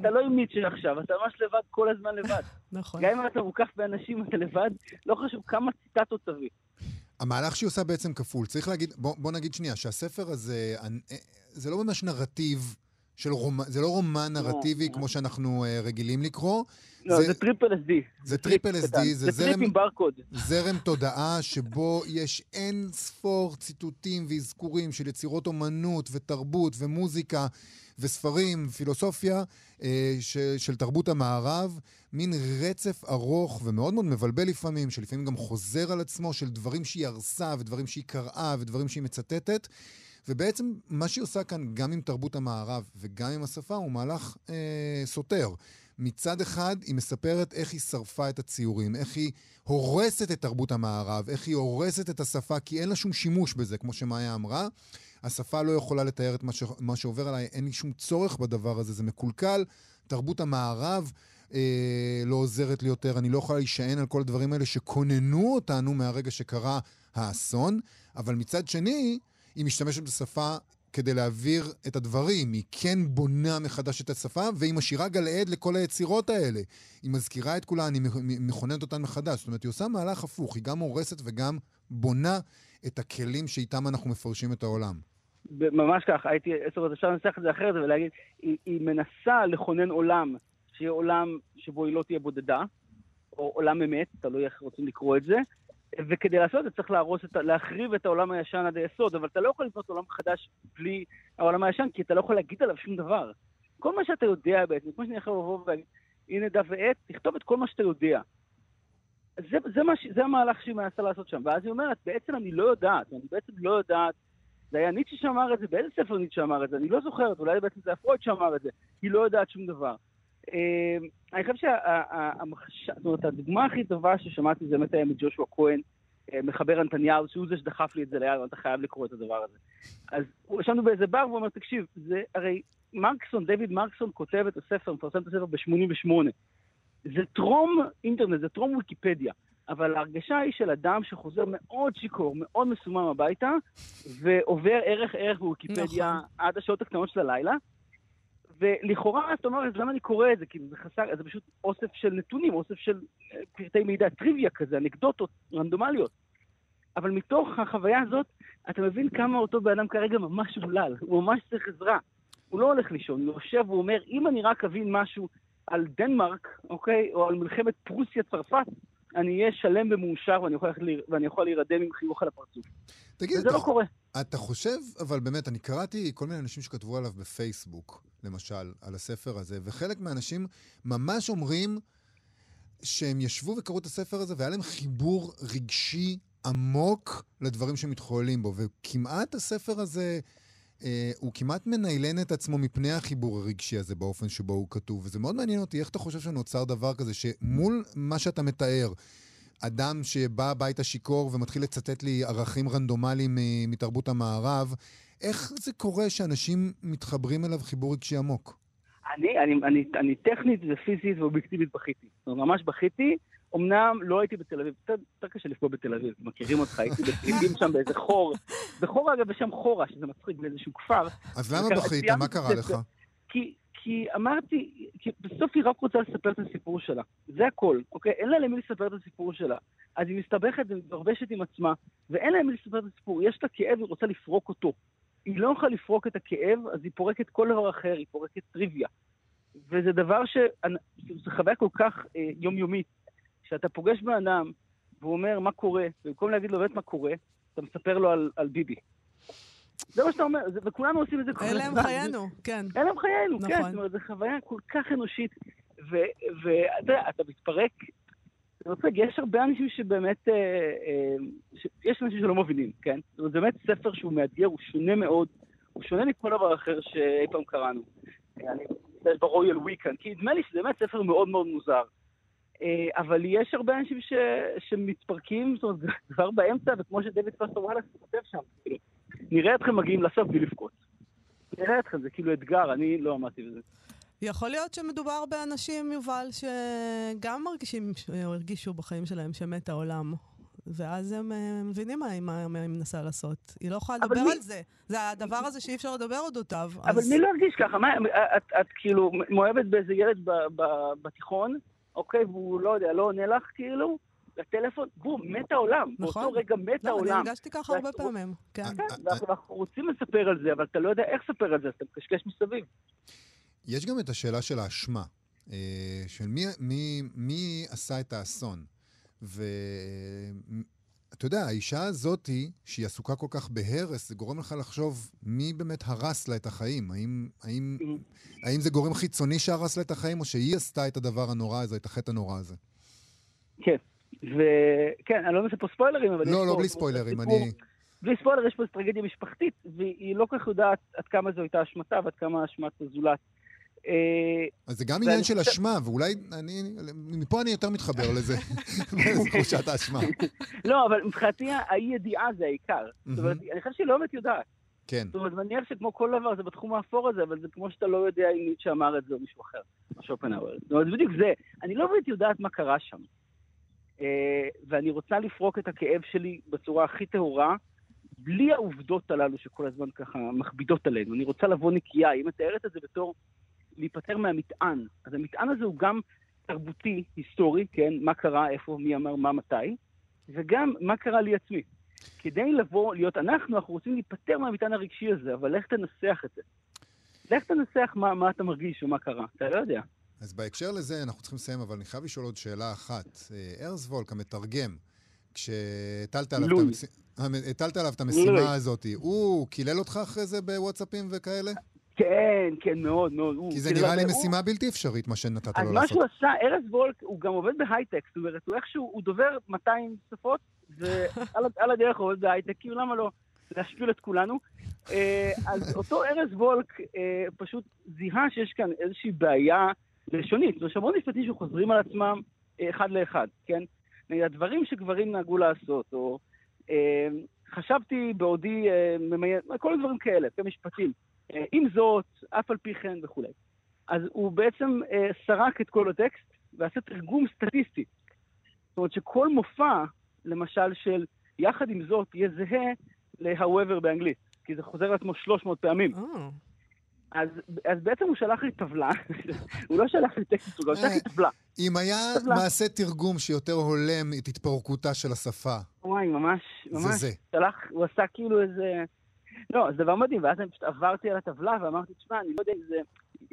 אתה לא עם ניטשה עכשיו, אתה ממש לבד, כל הזמן לבד. נכון. גם אם אתה מוקף באנשים, אתה לבד, לא חשוב כמה ציטטות תביא. המהלך שהיא עושה בעצם כפול. צריך להגיד, בוא נגיד שנייה, שהספר הזה, זה לא ממש נרטיב, זה לא רומן נרטיבי כמו שאנחנו רגילים לקרוא. לא, זה טריפל SD. זה טריפל SD, זה טריפ עם ברקוד. זרם תודעה שבו יש אין ספור ציטוטים ואזכורים של יצירות אומנות ותרבות ומוזיקה וספרים, פילוסופיה של תרבות המערב, מין רצף ארוך ומאוד מאוד מבלבל לפעמים, שלפעמים גם חוזר על עצמו, של דברים שהיא הרסה ודברים שהיא קראה ודברים שהיא מצטטת. ובעצם מה שהיא עושה כאן, גם עם תרבות המערב וגם עם השפה, הוא מהלך סותר. מצד אחד, היא מספרת איך היא שרפה את הציורים, איך היא הורסת את תרבות המערב, איך היא הורסת את השפה, כי אין לה שום שימוש בזה, כמו שמאיה אמרה. השפה לא יכולה לתאר את מה שעובר עליי, אין לי שום צורך בדבר הזה, זה מקולקל. תרבות המערב לא עוזרת לי יותר, אני לא יכולה להישען על כל הדברים האלה שכוננו אותנו מהרגע שקרה האסון. אבל מצד שני, היא משתמשת בשפה כדי להעביר את הדברים, היא כן בונה מחדש את השפה, והיא משאירה גלעד לכל היצירות האלה. היא מזכירה את כולן, היא מכוננת אותן מחדש. זאת אומרת, היא עושה מהלך הפוך, היא גם הורסת וגם בונה את הכלים שאיתם אנחנו מפרשים את העולם. ממש כך, הייתי אפשר לנסח את זה אחרת, ולהגיד, היא מנסה לכונן עולם, שיהיה עולם שבו היא לא תהיה בודדה, או עולם אמת, תלוי איך רוצים לקרוא את זה, וכדי לעשות, אתה צריך להחריב את העולם הישן עד היסוד, אבל אתה לא יכול לבנות עולם חדש בלי העולם הישן, כי אתה לא יכול להגיד עליו שום דבר. כל מה שאתה יודע בעצם, כמו שאני יכול לבוא ולהגיד, הנה דף ועט, תכתוב את כל מה שאתה יודע. זה המהלך שהיא מנסה לעשות שם. ואז היא אומרת, בעצם אני לא יודעת, אני בעצם לא יודעת, זה היה ניטשה שאמר את זה, באיזה ספר ניטשה שאמר את זה, אני לא זוכרת, אולי בעצם זה פרויד שאמר את זה, היא לא יודעת שום דבר. אני חושב שהדוגמה הכי טובה ששמעתי זה באמת היה מג'ושוע כהן, מחבר נתניהו, שהוא זה שדחף לי את זה ליד, ואתה חייב לקרוא את הדבר הזה. אז ישבנו באיזה בר והוא אומר, תקשיב, זה הרי מרקסון, דויד מרקסון כותב את הספר, מפרסם את הספר ב-88. זה טרום אינטרנט, זה טרום ויקיפדיה, אבל ההרגשה היא של אדם שחוזר מאוד שיקור, מאוד מסומם הביתה, ועובר ערך בויקיפדיה עד השעות הקטנות של הלילה, ולכאורה, אתה אומר, אז למה אני קורא את זה? כי זה חסר, זה פשוט אוסף של נתונים, אוסף של פרטי מידע, טריוויה כזה, אנקדוטות, רנדומליות. אבל מתוך החוויה הזאת, אתה מבין כמה אותו באדם כרגע ממש מולל, הוא ממש צריך עזרה. הוא לא הולך לישון, הוא יושב ואומר, אם אני רק אבין משהו על דנמרק, אוקיי, או על מלחמת פרוסיה-צרפת, אני אהיה שלם ומאושר ואני יכול להירדם עם חיוך על הפרצוף. תגיד, וזה לא קורה. אתה חושב, אבל באמת, אני קראתי כל מיני אנשים שכתבו עליו בפייסבוק, למשל, על הספר הזה, וחלק מהאנשים ממש אומרים שהם ישבו וקראו את הספר הזה, והיה להם חיבור רגשי עמוק לדברים שמתחוללים בו, וכמעט הספר הזה, הוא כמעט מניילן את עצמו מפני החיבור הרגשי הזה באופן שבו הוא כתוב, וזה מאוד מעניין אותי, איך אתה חושב שנוצר דבר כזה, שמול מה שאתה מתאר, אדם שבא הביתה שיקור ומתחיל לצטט לי ערכים רנדומליים מתרבות המערב, איך זה קורה שאנשים מתחברים אליו חיבור רגשי עמוק? אני טכנית ופיזית ואובייקטיבית בכיתי. ממש בכיתי, אמנם לא הייתי בתל אביב, יותר קשה לפגוע בתל אביב, מכירים אותך, הייתי בתל אביב שם באיזה חור, בחור אגב בשם חורה, שזה מצחיק באיזשהו כפר. אז למה בכית? מה קרה לך? כי כי אמרתי, כי בסוף היא רק רוצה לספר את הסיפור שלה. זה הכל, אוקיי? אין לה למי לספר את הסיפור שלה. אז היא מסתבכת ומתרבשת עם עצמה, ואין לה למי לספר את הסיפור. יש לה כאב, היא רוצה לפרוק אותו. היא לא יכולה לפרוק את הכאב, אז היא פורקת כל דבר אחר, היא פורקת טריוויה. וזה דבר שזה חוויה כל כך יומיומית, שאתה פוגש באדם, והוא אומר מה קורה, ובמקום להגיד לו באמת מה קורה, אתה מספר לו על ביבי. זה מה שאתה אומר, וכולנו עושים את זה כל הזמן. אלה הם חיינו, כן. אלה הם חיינו, כן. זאת אומרת, זו חוויה כל כך אנושית, ואתה מתפרק, יש הרבה אנשים שבאמת, יש אנשים שלא מבינים, כן? זה באמת ספר שהוא מאתגר, הוא שונה מאוד, הוא שונה מכל דבר אחר שאי פעם קראנו. אני חושב ברויאל וויקנד, כי נדמה לי שזה באמת ספר מאוד מאוד מוזר. אבל יש הרבה אנשים שמתפרקים, זאת אומרת, זה דבר באמצע, וכמו שדייוויד פוסטר וואלאס כותב שם, כאילו, נראה אתכם מגיעים לסוף בלי לבכות. נראה אתכם, זה כאילו אתגר, אני לא עמדתי בזה. יכול להיות שמדובר באנשים, יובל, שגם מרגישים, הרגישו בחיים שלהם שמת העולם, ואז הם מבינים מה היא מנסה לעשות. היא לא יכולה לדבר על זה. זה הדבר הזה שאי אפשר לדבר אודותיו. אבל מי לא הרגיש ככה? את כאילו מואבת באיזה ילד בתיכון, אוקיי, והוא לא יודע, לא עונה לך כאילו, לטלפון, בום, מת העולם. באותו רגע מת העולם. אני הרגשתי ככה הרבה פעמים. אנחנו רוצים לספר על זה, אבל אתה לא יודע איך לספר על זה, אז אתה מקשקש מסביב. יש גם את השאלה של האשמה, של מי עשה את האסון. ואתה יודע, האישה הזאת שהיא עסוקה כל כך בהרס, זה גורם לך לחשוב מי באמת הרס לה את החיים. האם זה גורם חיצוני שהרס לה את החיים, או שהיא עשתה את הדבר הנורא הזה, את החטא הנורא הזה? כן, וכן, אני לא מנסה פה ספוילרים, אבל... לא, בלי ספוילרים, אני... בלי ספוילר, יש פה טרגדיה משפחתית, והיא לא כך יודעת עד כמה זו הייתה אשמתה, ועד כמה אשמת הזולת. אז זה גם עניין של אשמה, ואולי מפה אני יותר מתחבר לזה, תחושת האשמה. לא, אבל מבחינתי הידיעה זה העיקר. זאת אומרת, אני חושב שהיא לא באמת יודעת. כן. זאת אומרת, אני חושב שכמו כל דבר, זה בתחום האפור הזה, אבל זה כמו שאתה לא יודע אם ניטשה אמר את זה או מישהו אחר, שופנהאואר. זאת אומרת, בדיוק זה, אני לא באמת יודעת מה קרה שם. ואני רוצה לפרוק את הכאב שלי בצורה הכי טהורה, בלי העובדות הללו שכל הזמן ככה מכבידות עלינו. אני רוצה לבוא נקייה, היא מתארת את זה בתור להיפטר מהמטען. אז המטען הזה הוא גם תרבותי, היסטורי, כן? מה קרה, איפה, מי אמר, מה, מתי, וגם מה קרה לי עצמי. כדי לבוא, להיות אנחנו רוצים להיפטר מהמטען הרגשי הזה, אבל לך תנסח את זה. לך תנסח מה אתה מרגיש ומה קרה. אתה לא יודע. אז בהקשר לזה אנחנו צריכים לסיים, אבל אני חייב לשאול עוד שאלה אחת. ארזוולק, המתרגם, כשהטלת עליו את המשימה הזאת, הוא קילל אותך אחרי זה בוואטסאפים וכאלה? כן, כן, מאוד, מאוד. כי זה נראה לי משימה בלתי אפשרית, מה שנתת לו לעשות. אז מה שהוא עשה, ארז וולק, הוא גם עובד בהייטק, זאת אומרת, הוא איכשהו, הוא דובר 200 שפות, ועל הדרך עובד בהייטק, כאילו למה לא להשפיל את כולנו? אז אותו ארז וולק פשוט זיהה שיש כאן איזושהי בעיה לשונית, זאת אומרת, משפטים שחוזרים על עצמם אחד לאחד, כן? הדברים שגברים נהגו לעשות, או חשבתי בעודי, כל הדברים כאלה, כמשפטים. עם זאת, אף על פי כן וכו'. אז הוא בעצם שרק את כל הטקסט ועשה תרגום סטטיסטי. זאת אומרת שכל מופע, למשל של יחד עם זאת, יהיה זהה ל-however באנגלית, כי זה חוזר לעצמו 300 פעמים. אז בעצם הוא שלח לי טבלה, הוא לא שלח לי טקסט, הוא שלח לי טבלה. אם היה מעשה תרגום שיותר הולם את התפרקותה של השפה. וואי, ממש, ממש. זה. הוא עשה כאילו איזה... לא, זה דבר מדהים, ואז אני פשוט עברתי על הטבלה ואמרתי, תשמע, אני לא יודע אם זה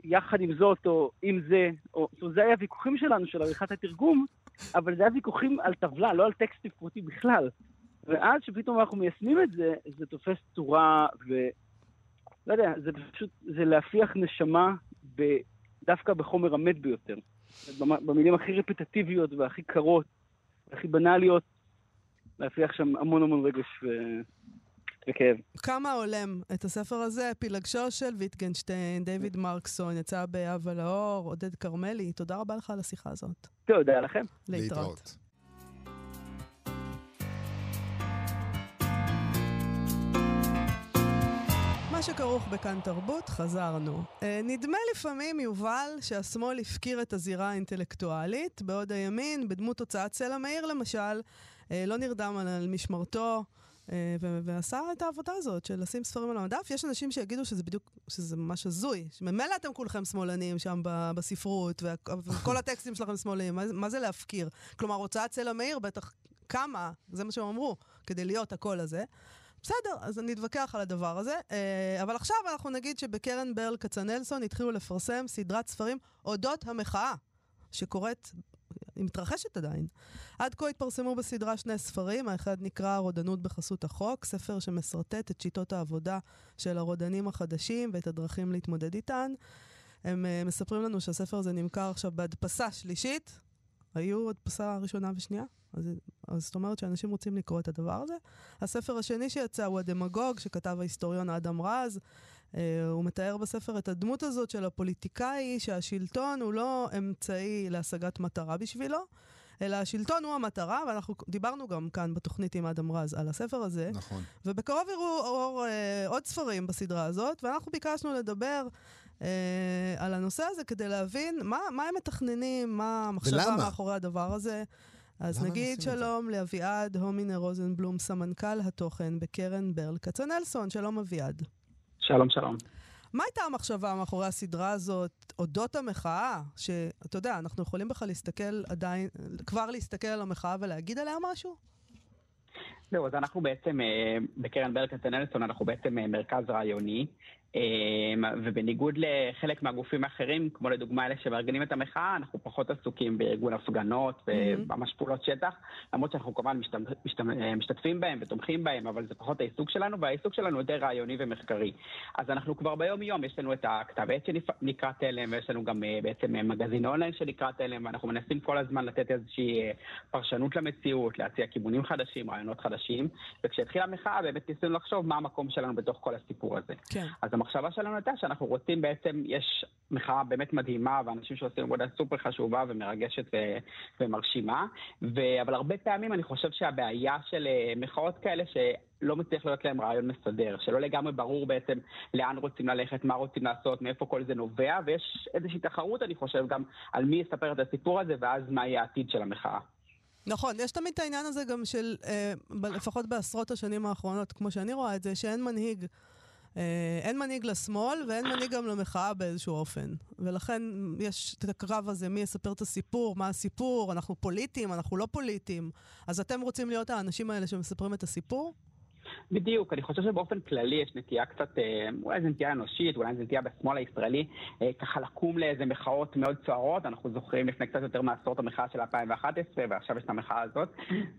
יחד עם זאת, או אם זה, או זה היה ויכוחים שלנו, של עריכת התרגום, אבל זה היה ויכוחים על טבלה, לא על טקסט תפרותי בכלל. ואז שפתאום אנחנו מיישמים את זה, זה תופס צורה, ולא יודע, זה פשוט, זה להפיח נשמה דווקא בחומר המת ביותר. במילים הכי רפטטיביות והכי קרות, הכי בנאליות, להפיח שם המון המון רגש וכאב. כמה עולם את הספר הזה, פילג שושל, ויטגנשטיין, דיוויד מרקסון, יצא באב על האור, עודד קרמלי, תודה רבה לך על השיחה הזאת. תודה לכם. להתראות. מה שכרוך בכאן תרבות, חזרנו. נדמה לפעמים, יובל, שהשמאל הפקיר את הזירה האינטלקטואלית, בעוד הימין, בדמות הוצאת סלע מאיר למשל, לא נרדם על משמרתו, ועשה את העבודה הזאת של לשים ספרים על המדף. יש אנשים שיגידו שזה בדיוק, שזה ממש הזוי, שממילא אתם כולכם שמאלנים שם בספרות, וכל הטקסטים שלכם שמאלנים, מה זה להפקיר? כלומר, הוצאת סלע מאיר בטח כמה, זה מה שהם אמרו, כדי להיות הכל הזה. בסדר, אז נתווכח על הדבר הזה, אבל עכשיו אנחנו נגיד שבקרן ברל כצנלסון התחילו לפרסם סדרת ספרים אודות המחאה, שקורית, היא מתרחשת עדיין. עד כה התפרסמו בסדרה שני ספרים, האחד נקרא רודנות בחסות החוק, ספר שמסרטט את שיטות העבודה של הרודנים החדשים ואת הדרכים להתמודד איתן. הם מספרים לנו שהספר הזה נמכר עכשיו בהדפסה שלישית, היו הדפסה ראשונה ושנייה, אז זאת אומרת שאנשים רוצים לקרוא את הדבר הזה. הספר השני שיצא הוא הדמגוג, שכתב ההיסטוריון אדם רז. הוא מתאר בספר את הדמות הזאת של הפוליטיקאי, שהשלטון הוא לא אמצעי להשגת מטרה בשבילו, אלא השלטון הוא המטרה, ואנחנו דיברנו גם כאן בתוכנית עם אדם רז על הספר הזה. נכון. ובקרוב יראו עוד ספרים בסדרה הזאת, ואנחנו ביקשנו לדבר על הנושא הזה כדי להבין מה הם מתכננים, מה המחשבה מאחורי הדבר הזה. אז נגיד שלום לאביעד הומינר רוזנבלום, סמנכ"ל התוכן בקרן ברל כצנלסון. שלום אביעד. שלום, שלום. מה הייתה המחשבה מאחורי הסדרה הזאת, אודות המחאה, שאתה יודע, אנחנו יכולים בכלל להסתכל עדיין, כבר להסתכל על המחאה ולהגיד עליה משהו? לא, אז אנחנו בעצם, בקרן ברל כצנלסון, אנחנו בעצם מרכז רעיוני, ובניגוד לחלק מהגופים האחרים, כמו לדוגמה אלה שמארגנים את המחאה, אנחנו פחות עסוקים בארגון הפגנות וממש פעולות שטח, למרות שאנחנו כמובן משתתפים בהם ותומכים בהם, אבל זה פחות העיסוק שלנו, והעיסוק שלנו יותר רעיוני ומחקרי. אז אנחנו כבר ביום יום, יש לנו את הכתב עת שנקרא תלם, ויש לנו גם בעצם מגזין אונליין שנקרא תלם, ואנחנו מנסים כל הזמן לתת איזושהי פרשנות למציאות, להציע כיוונים חדשים, רעיונות חדשים, וכשהתחילה המחאה, באמת ניסינו לחשוב מה המקום שלנו בתוך כל הסיפור הזה. אז המחשבה שלנו הייתה שאנחנו רוצים בעצם, יש מחאה באמת מדהימה, ואנשים שעושים עבודה סופר חשובה ומרגשת ומרשימה, אבל הרבה פעמים אני חושב שהבעיה של מחאות כאלה שלא מצליח להיות להם רעיון מסדר, שלא לגמרי ברור בעצם לאן רוצים ללכת, מה רוצים לעשות, מאיפה כל זה נובע, ויש איזושהי תחרות אני חושב גם על מי יספר את הסיפור הזה, ואז מה יהיה העתיד של המחאה. נכון, יש תמיד את העניין הזה גם של, לפחות בעשרות השנים האחרונות, כמו שאני רואה את זה, שאין מנהיג. אין מנהיג לשמאל ואין מנהיג גם למחאה באיזשהו אופן, ולכן יש את הקרב הזה, מי יספר את הסיפור, מה הסיפור, אנחנו פוליטיים, אנחנו לא פוליטיים, אז אתם רוצים להיות האנשים האלה שמספרים את הסיפור? בדיוק, אני חושב שבאופן כללי יש נטייה קצת, אולי זו נטייה אנושית, אולי זו נטייה בשמאל הישראלי, ככה לקום לאיזה מחאות מאוד צוערות, אנחנו זוכרים לפני קצת יותר מעשור את המחאה של 2011, ועכשיו יש את המחאה הזאת,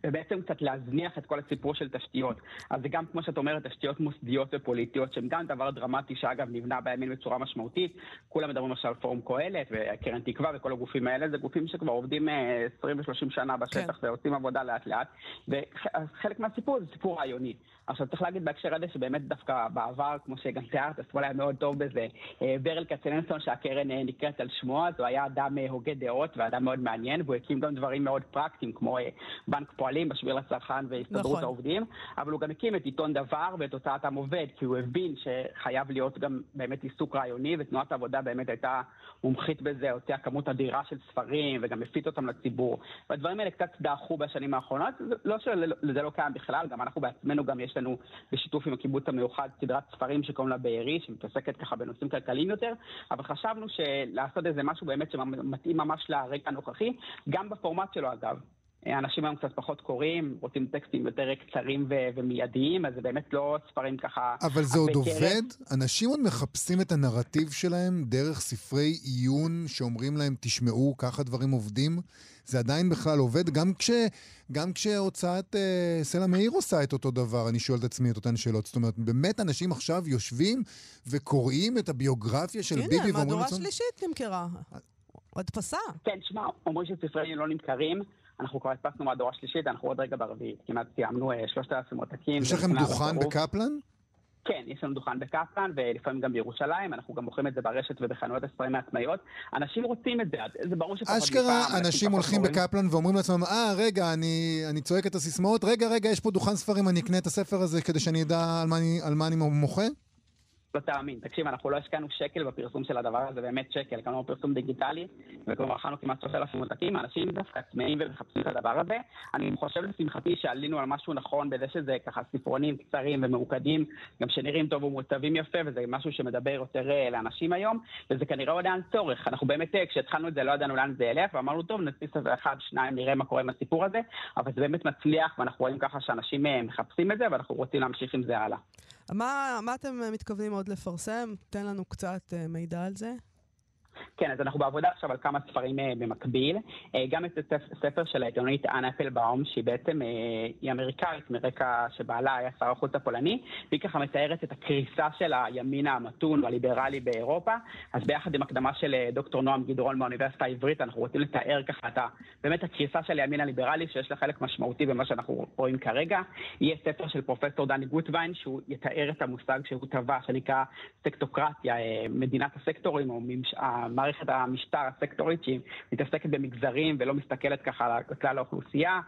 ובעצם קצת להזניח את כל הסיפור של תשתיות. אז זה גם, כמו שאת אומרת, תשתיות מוסדיות ופוליטיות, שהן גם דבר דרמטי, שאגב נבנה בימין בצורה משמעותית, כולם מדברים עכשיו על פורום קהלת, וקרן תקווה וכל הגופים האלה, זה גופים שכבר עובדים 20 ו-30 שנה בשטח ועושים עבודה לאט לאט, וחלק מהסיפור זה סיפור רעיוני. עכשיו צריך להגיד בהקשר הזה שבאמת דווקא בעבר, כמו שגם תיארת, השמאל היה מאוד טוב בזה. ברל כצנלסון שהקרן נקראת על שמו, אז הוא היה אדם הוגה דעות ואדם מאוד מעניין, והוא הקים גם דברים מאוד פרקטיים, כמו בנק פועלים בשביל הצרכן והסתדרות העובדים, אבל הוא גם הקים את עיתון דבר ואת הוצאת עם עובד, כי הוא הבין שחייב להיות גם באמת עיסוק רעיוני, ותנועת העבודה באמת הייתה מומחית בזה, הוציאה כמות אדירה של ספרים וגם הפיץ אותם לציבור. והדברים האלה קצת דעכו בשנים האחרונות, לא שזה לא קיים בכלל, גם אנחנו בעצמנו גם יש לנו בשיתוף עם הקיבוץ המיוחד סדרת ספרים שקוראים לה בארי, שמתעסקת ככה בנושאים כלכליים יותר, אבל חשבנו שלעשות איזה משהו באמת שמתאים ממש לרגע הנוכחי, גם בפורמט שלו אגב. אנשים היום קצת פחות קוראים, רוצים טקסטים יותר קצרים ומיידיים, אז זה באמת לא ספרים ככה... אבל זה עוד עובד? אנשים עוד מחפשים את הנרטיב שלהם דרך ספרי עיון שאומרים להם, תשמעו, ככה דברים עובדים? זה עדיין בכלל עובד? גם כשהוצאת סלע מאיר עושה את אותו דבר, אני שואל את עצמי את אותן שאלות. זאת אומרת, באמת אנשים עכשיו יושבים וקוראים את הביוגרפיה של ביבי... הנה, מהדורה שלישית נמכרה. הדפסה. כן, שמע, אומרים שספרים לא נמכרים. אנחנו כבר הספסנו מהדורה שלישית, אנחנו עוד רגע ברביעית, כמעט סיימנו 3,000 עותקים. יש לכם דוכן בקפלן? כן, יש לנו דוכן בקפלן, ולפעמים גם בירושלים, אנחנו גם מוכרים את זה ברשת ובחנויות הספרים העצמאיות. אנשים רוצים את זה, זה ברור שפחות... אשכרה, אנשים הולכים בקפלן ואומרים לעצמם, רגע, אני צועק את הסיסמאות, רגע, יש פה דוכן ספרים, אני אקנה את הספר הזה כדי שאני אדע על מה אני מוכה? לא תאמין, תקשיב, אנחנו לא השקענו שקל בפרסום של הדבר הזה, באמת שקל, כלומר פרסום דיגיטלי, וכלומר אנחנו כמעט 3,000 מותקים, אנשים דווקא עצמאים ומחפשים את הדבר הזה. אני חושב לשמחתי שעלינו על משהו נכון, בזה שזה ככה ספרונים קצרים ומעוקדים, גם שנראים טוב ומוטבים יפה, וזה משהו שמדבר יותר לאנשים היום, וזה כנראה עוד אין צורך. אנחנו באמת, כשהתחלנו את זה, לא ידענו לאן זה ילך, ואמרנו, טוב, נדפיס אחד, שניים, נראה מה קורה עם הסיפור הזה, אבל זה באמת מצליח, ואנחנו רואים ככה שאנשים מחפשים את זה, ואנחנו רוצים להמשיך עם זה הלאה. מה אתם מתכוונים עוד לפרסם? תן לנו קצת מידע על זה. כן, אז אנחנו בעבודה עכשיו על כמה ספרים במקביל, גם את הספר של העיתונאית אנה אפלבאום, שהיא בעצם, היא אמריקאית מרקע שבעלה היה שר החוץ הפולני, והיא ככה מתארת את הקריסה של הימין המתון והליברלי באירופה. אז ביחד עם הקדמה של דוקטור נועם גדרון מהאוניברסיטה העברית, אנחנו רוצים לתאר ככה את באמת הקריסה של הימין הליברלי, שיש לה חלק משמעותי במה שאנחנו רואים כרגע. יהיה ספר של פרופסור דני גוטווין, שהוא יתאר את המושג שהוא טבע, שנקרא סקטוקרטיה, מדינת הסקטורים, או מערכת המשטר הסקטורית, שהיא מתעסקת במגזרים ולא מסתכלת ככה לכלל האוכלוסייה.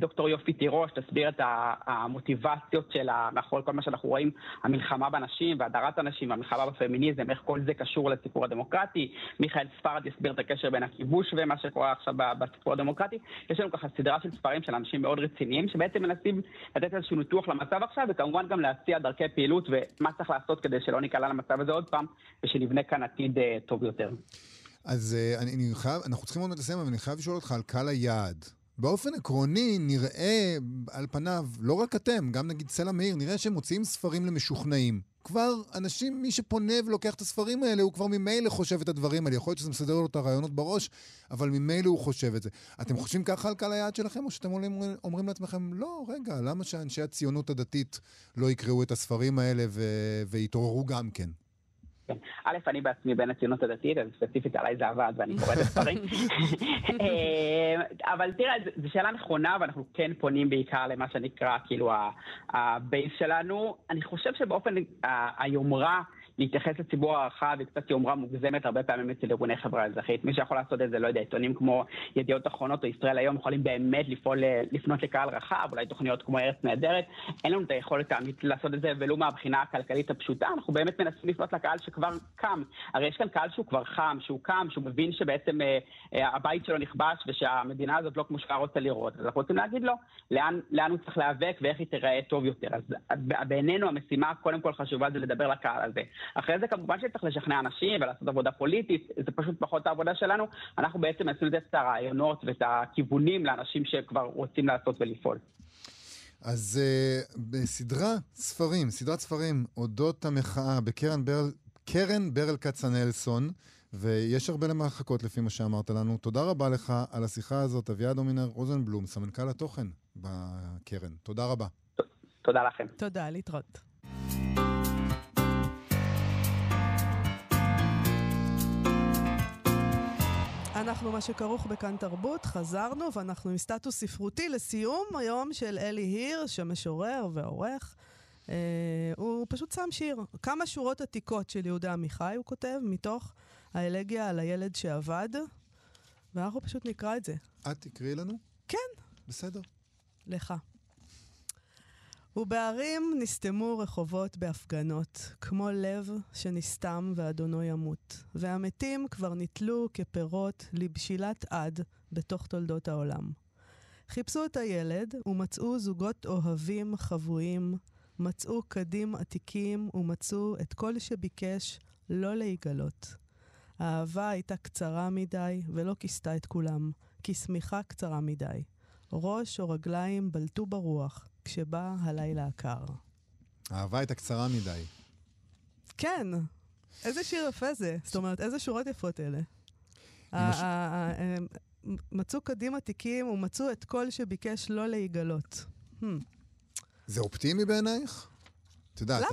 דוקטור יופי תירוש תסביר את המוטיבציות שלה, מאחורי כל מה שאנחנו רואים, המלחמה בנשים והדרת הנשים, המלחמה בפמיניזם, איך כל זה קשור לסיפור הדמוקרטי. מיכאל ספרד יסביר את הקשר בין הכיבוש ומה שקורה עכשיו בסיפור הדמוקרטי. יש לנו ככה סדרה של ספרים של אנשים מאוד רציניים, שבעצם מנסים לתת איזשהו ניתוח למצב עכשיו, וכמובן גם להציע דרכי פעילות ומה צריך לעשות כדי שלא ניקלע למצב הזה עוד פעם, ושנבנה כאן עתיד טוב יותר. אז אנחנו צריכים עוד לסיים, אבל אני חייב לשאול אותך על קהל היעד. באופן עקרוני נראה על פניו, לא רק אתם, גם נגיד סלע מאיר, נראה שהם מוציאים ספרים למשוכנעים. כבר אנשים, מי שפונה ולוקח את הספרים האלה, הוא כבר ממילא חושב את הדברים האלה. יכול להיות שזה מסדר לו את הרעיונות בראש, אבל ממילא הוא חושב את זה. אתם חושבים ככה על קהל היעד שלכם, או שאתם אומרים לעצמכם, לא, רגע, למה שאנשי הציונות הדתית לא יקראו את הספרים האלה ויתעוררו גם כן? א', אני בעצמי בין הציונות הדתית, אז ספציפית עליי זה עבד, ואני קוראת הספרים. אבל תראה, זו שאלה נכונה, ואנחנו כן פונים בעיקר למה שנקרא, כאילו, הבייס שלנו. אני חושב שבאופן היומרה, להתייחס לציבור הרחב, היא קצת יומרה מוגזמת הרבה פעמים אצל ארגוני חברה אזרחית. מי שיכול לעשות את זה, לא יודע, עיתונים כמו ידיעות אחרונות או ישראל היום יכולים באמת לפנות לקהל רחב, אולי תוכניות כמו ארץ נהדרת. אין לנו את היכולת האמיתית לעשות את זה, ולו מהבחינה הכלכלית הפשוטה. אנחנו באמת מנסים לפנות לקהל שכבר קם. הרי יש כאן קהל שהוא כבר חם, שהוא קם, שהוא מבין שבעצם הבית שלו נכבש ושהמדינה הזאת לא כמו שהוא רוצה לראות. אז אנחנו רוצים להגיד לו לאן הוא צריך להיאבק ואיך היא תיראה טוב יותר. אז בעינינו המשימה קודם כל חשובה זה לדבר לקהל הזה. אחרי זה כמובן שצריך לשכנע אנשים ולעשות עבודה פוליטית, זה פשוט פחות העבודה שלנו. אנחנו בעצם עושים את הרעיונות ואת הכיוונים לאנשים שכבר רוצים לעשות ולפעול. אז בסדרת ספרים אודות המחאה בקרן ברל כצנלסון, ויש הרבה למה לחכות לפי מה שאמרת לנו. תודה רבה לך על השיחה הזאת, אביעד הומינר רוזנבלום, סמנכ"ל התוכן בקרן. תודה רבה. תודה לכם. תודה, להתראות. אנחנו מה שכרוך בכאן תרבות, חזרנו ואנחנו עם סטטוס ספרותי לסיום היום של אלי היר, שמשורר ועורך. הוא פשוט שם שיר, כמה שורות עתיקות של יהודה עמיחי, הוא כותב, מתוך האלגיה על הילד שעבד, ואנחנו פשוט נקרא את זה. את תקראי לנו? כן. בסדר. לך. ובערים נסתמו רחובות בהפגנות, כמו לב שנסתם ואדונו ימות, והמתים כבר נטלו כפירות לבשילת עד בתוך תולדות העולם. חיפשו את הילד ומצאו זוגות אוהבים חבויים, מצאו קדים עתיקים ומצאו את כל שביקש לא להיגלות. האהבה הייתה קצרה מדי ולא כיסתה את כולם, כי שמיכה קצרה מדי. ראש או רגליים בלטו ברוח, כשבא הלילה הקר. האהבה הייתה קצרה מדי. כן. איזה שיר יפה זה. זאת אומרת, איזה שורות יפות אלה. מצאו קדימה תיקים ומצאו את כל שביקש לא להיגלות. זה אופטימי בעינייך? תדעת,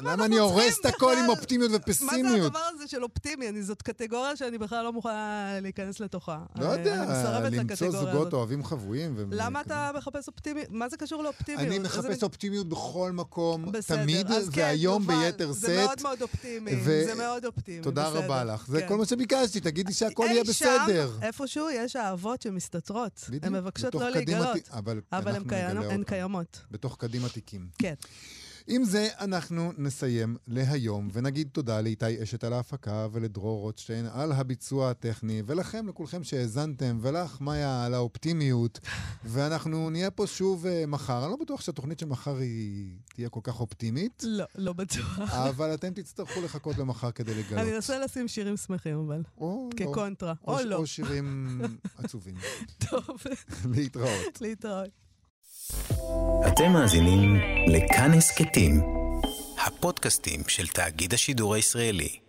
למה אני הורס את הכל עם אופטימיות ופסימיות? מה זה הדבר הזה של אופטימי? זאת קטגוריה שאני בכלל לא מוכנה להיכנס לתוכה. לא יודע, למצוא זוגות אוהבים חבויים. למה אתה מחפש אופטימיות? מה זה קשור לאופטימיות? אני מחפש אופטימיות בכל מקום, תמיד, והיום ביתר סט. זה מאוד מאוד אופטימי, זה מאוד אופטימי. תודה רבה לך. זה כל מה שביקשתי, תגידי שהכל יהיה בסדר. איפשהו יש אהבות שמסתתרות. הן מבקשות לא להיגלות, אבל הן קיימות. בתוך קדימה תיקים. כן. עם זה אנחנו נסיים להיום, ונגיד תודה לאיתי אשת על ההפקה ולדרור רוטשטיין על הביצוע הטכני, ולכם, לכולכם שהזנתם, ולך, מאיה, על האופטימיות, ואנחנו נהיה פה שוב מחר. אני לא בטוח שהתוכנית שמחר היא תהיה כל כך אופטימית. לא, לא בטוח. אבל אתם תצטרכו לחכות למחר כדי לגלות. אני אנסה לשים שירים שמחים, אבל. כקונטרה. או לא. או שירים עצובים. טוב. להתראות. להתראות. אתם מאזינים לכאן הסקטים, הפודקאסטים של תאגיד השידור הישראלי.